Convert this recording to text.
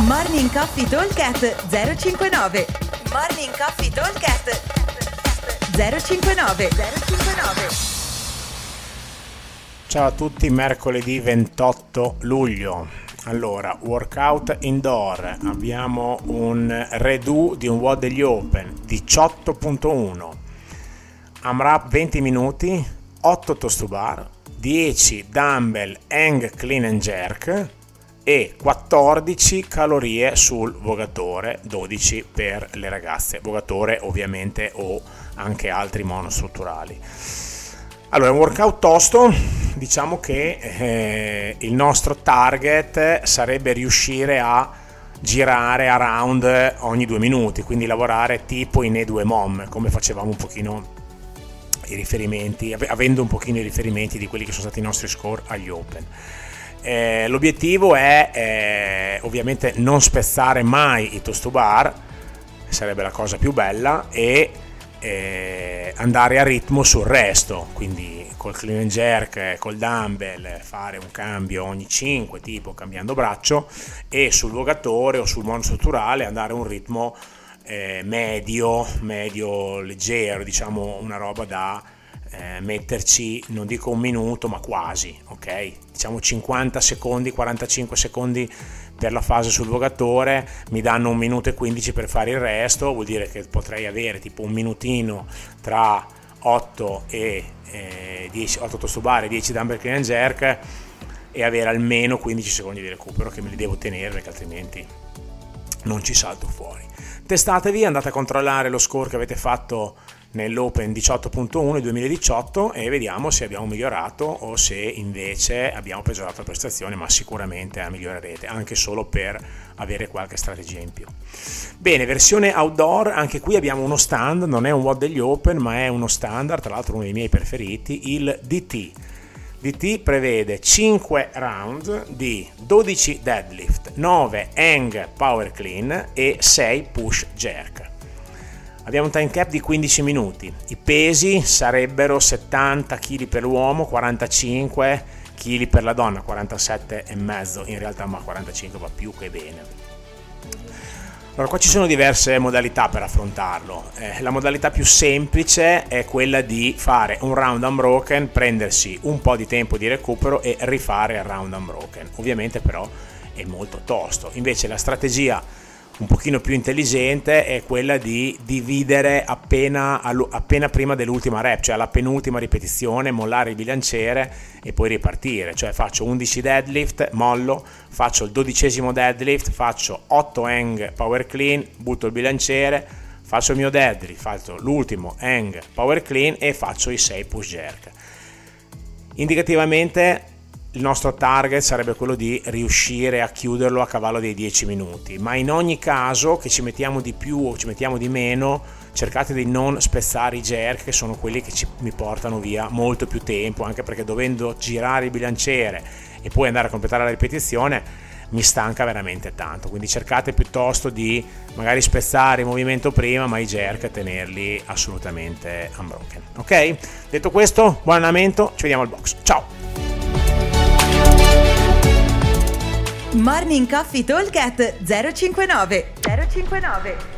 Morning Coffee Talk 059. Morning Coffee Talk 059. 059. Ciao a tutti, mercoledì 28 luglio. Allora, workout indoor. Abbiamo un redo di un WOD degli Open 18.1. AMRAP 20 minuti, 8 toes to bar, 10 dumbbell hang clean and jerk e 14 calorie sul vogatore, 12 per le ragazze. Vogatore ovviamente o anche altri monostrutturali. Allora, un workout tosto, diciamo che il nostro target sarebbe riuscire a girare a round ogni 2 minuti, quindi lavorare tipo in E2MOM, come facevamo un pochino i riferimenti, avendo un pochino i riferimenti di quelli che sono stati i nostri score agli Open. L'obiettivo è ovviamente non spezzare mai i toes to bar, sarebbe la cosa più bella, e andare a ritmo sul resto, quindi col clean and jerk, col dumbbell fare un cambio ogni 5, tipo cambiando braccio, e sul vogatore o sul monostrutturale andare a un ritmo medio leggero, diciamo una roba da metterci, non dico 1 minuto, ma quasi, ok? Diciamo 50 secondi, 45 secondi per la fase sul vogatore, mi danno 1 minuto e 15 per fare il resto, vuol dire che potrei avere tipo un minutino tra 8 e 10, 8 toes to bar e 10 dumbbell clean and jerk, e avere almeno 15 secondi di recupero che me li devo tenere, perché altrimenti non ci salto fuori. Testatevi, andate a controllare lo score che avete fatto nell'Open 18.1 2018 e vediamo se abbiamo migliorato o se invece abbiamo peggiorato la prestazione, ma sicuramente migliorerete anche solo per avere qualche strategia in più. Bene, versione outdoor, anche qui abbiamo uno stand, non è un WOD degli Open ma è uno standard, tra l'altro uno dei miei preferiti, il DT prevede 5 round di 12 deadlift, 9 hang power clean e 6 push jerk. Abbiamo un time cap di 15 minuti, i pesi sarebbero 70 kg per l'uomo, 45 kg per la donna, 47,5 in realtà, ma 45 va più che bene. Allora, qua ci sono diverse modalità per affrontarlo, la modalità più semplice è quella di fare un round unbroken, prendersi un po' di tempo di recupero e rifare il round unbroken, ovviamente però è molto tosto. Invece la strategia un pochino più intelligente è quella di dividere appena prima dell'ultima rep, cioè alla penultima ripetizione, mollare il bilanciere e poi ripartire, cioè faccio 11 deadlift, mollo, faccio il 12° deadlift, faccio 8 hang power clean, butto il bilanciere, faccio il mio deadlift, faccio l'ultimo hang power clean e faccio i 6 push jerk. Indicativamente il nostro target sarebbe quello di riuscire a chiuderlo a cavallo dei 10 minuti, ma in ogni caso, che ci mettiamo di più o ci mettiamo di meno, cercate di non spezzare i jerk, che sono quelli che mi portano via molto più tempo, anche perché dovendo girare il bilanciere e poi andare a completare la ripetizione mi stanca veramente tanto, quindi cercate piuttosto di magari spezzare il movimento prima, ma i jerk tenerli assolutamente unbroken. Ok? Detto questo, buon allenamento, ci vediamo al box, ciao! Morning Coffee Talk 059.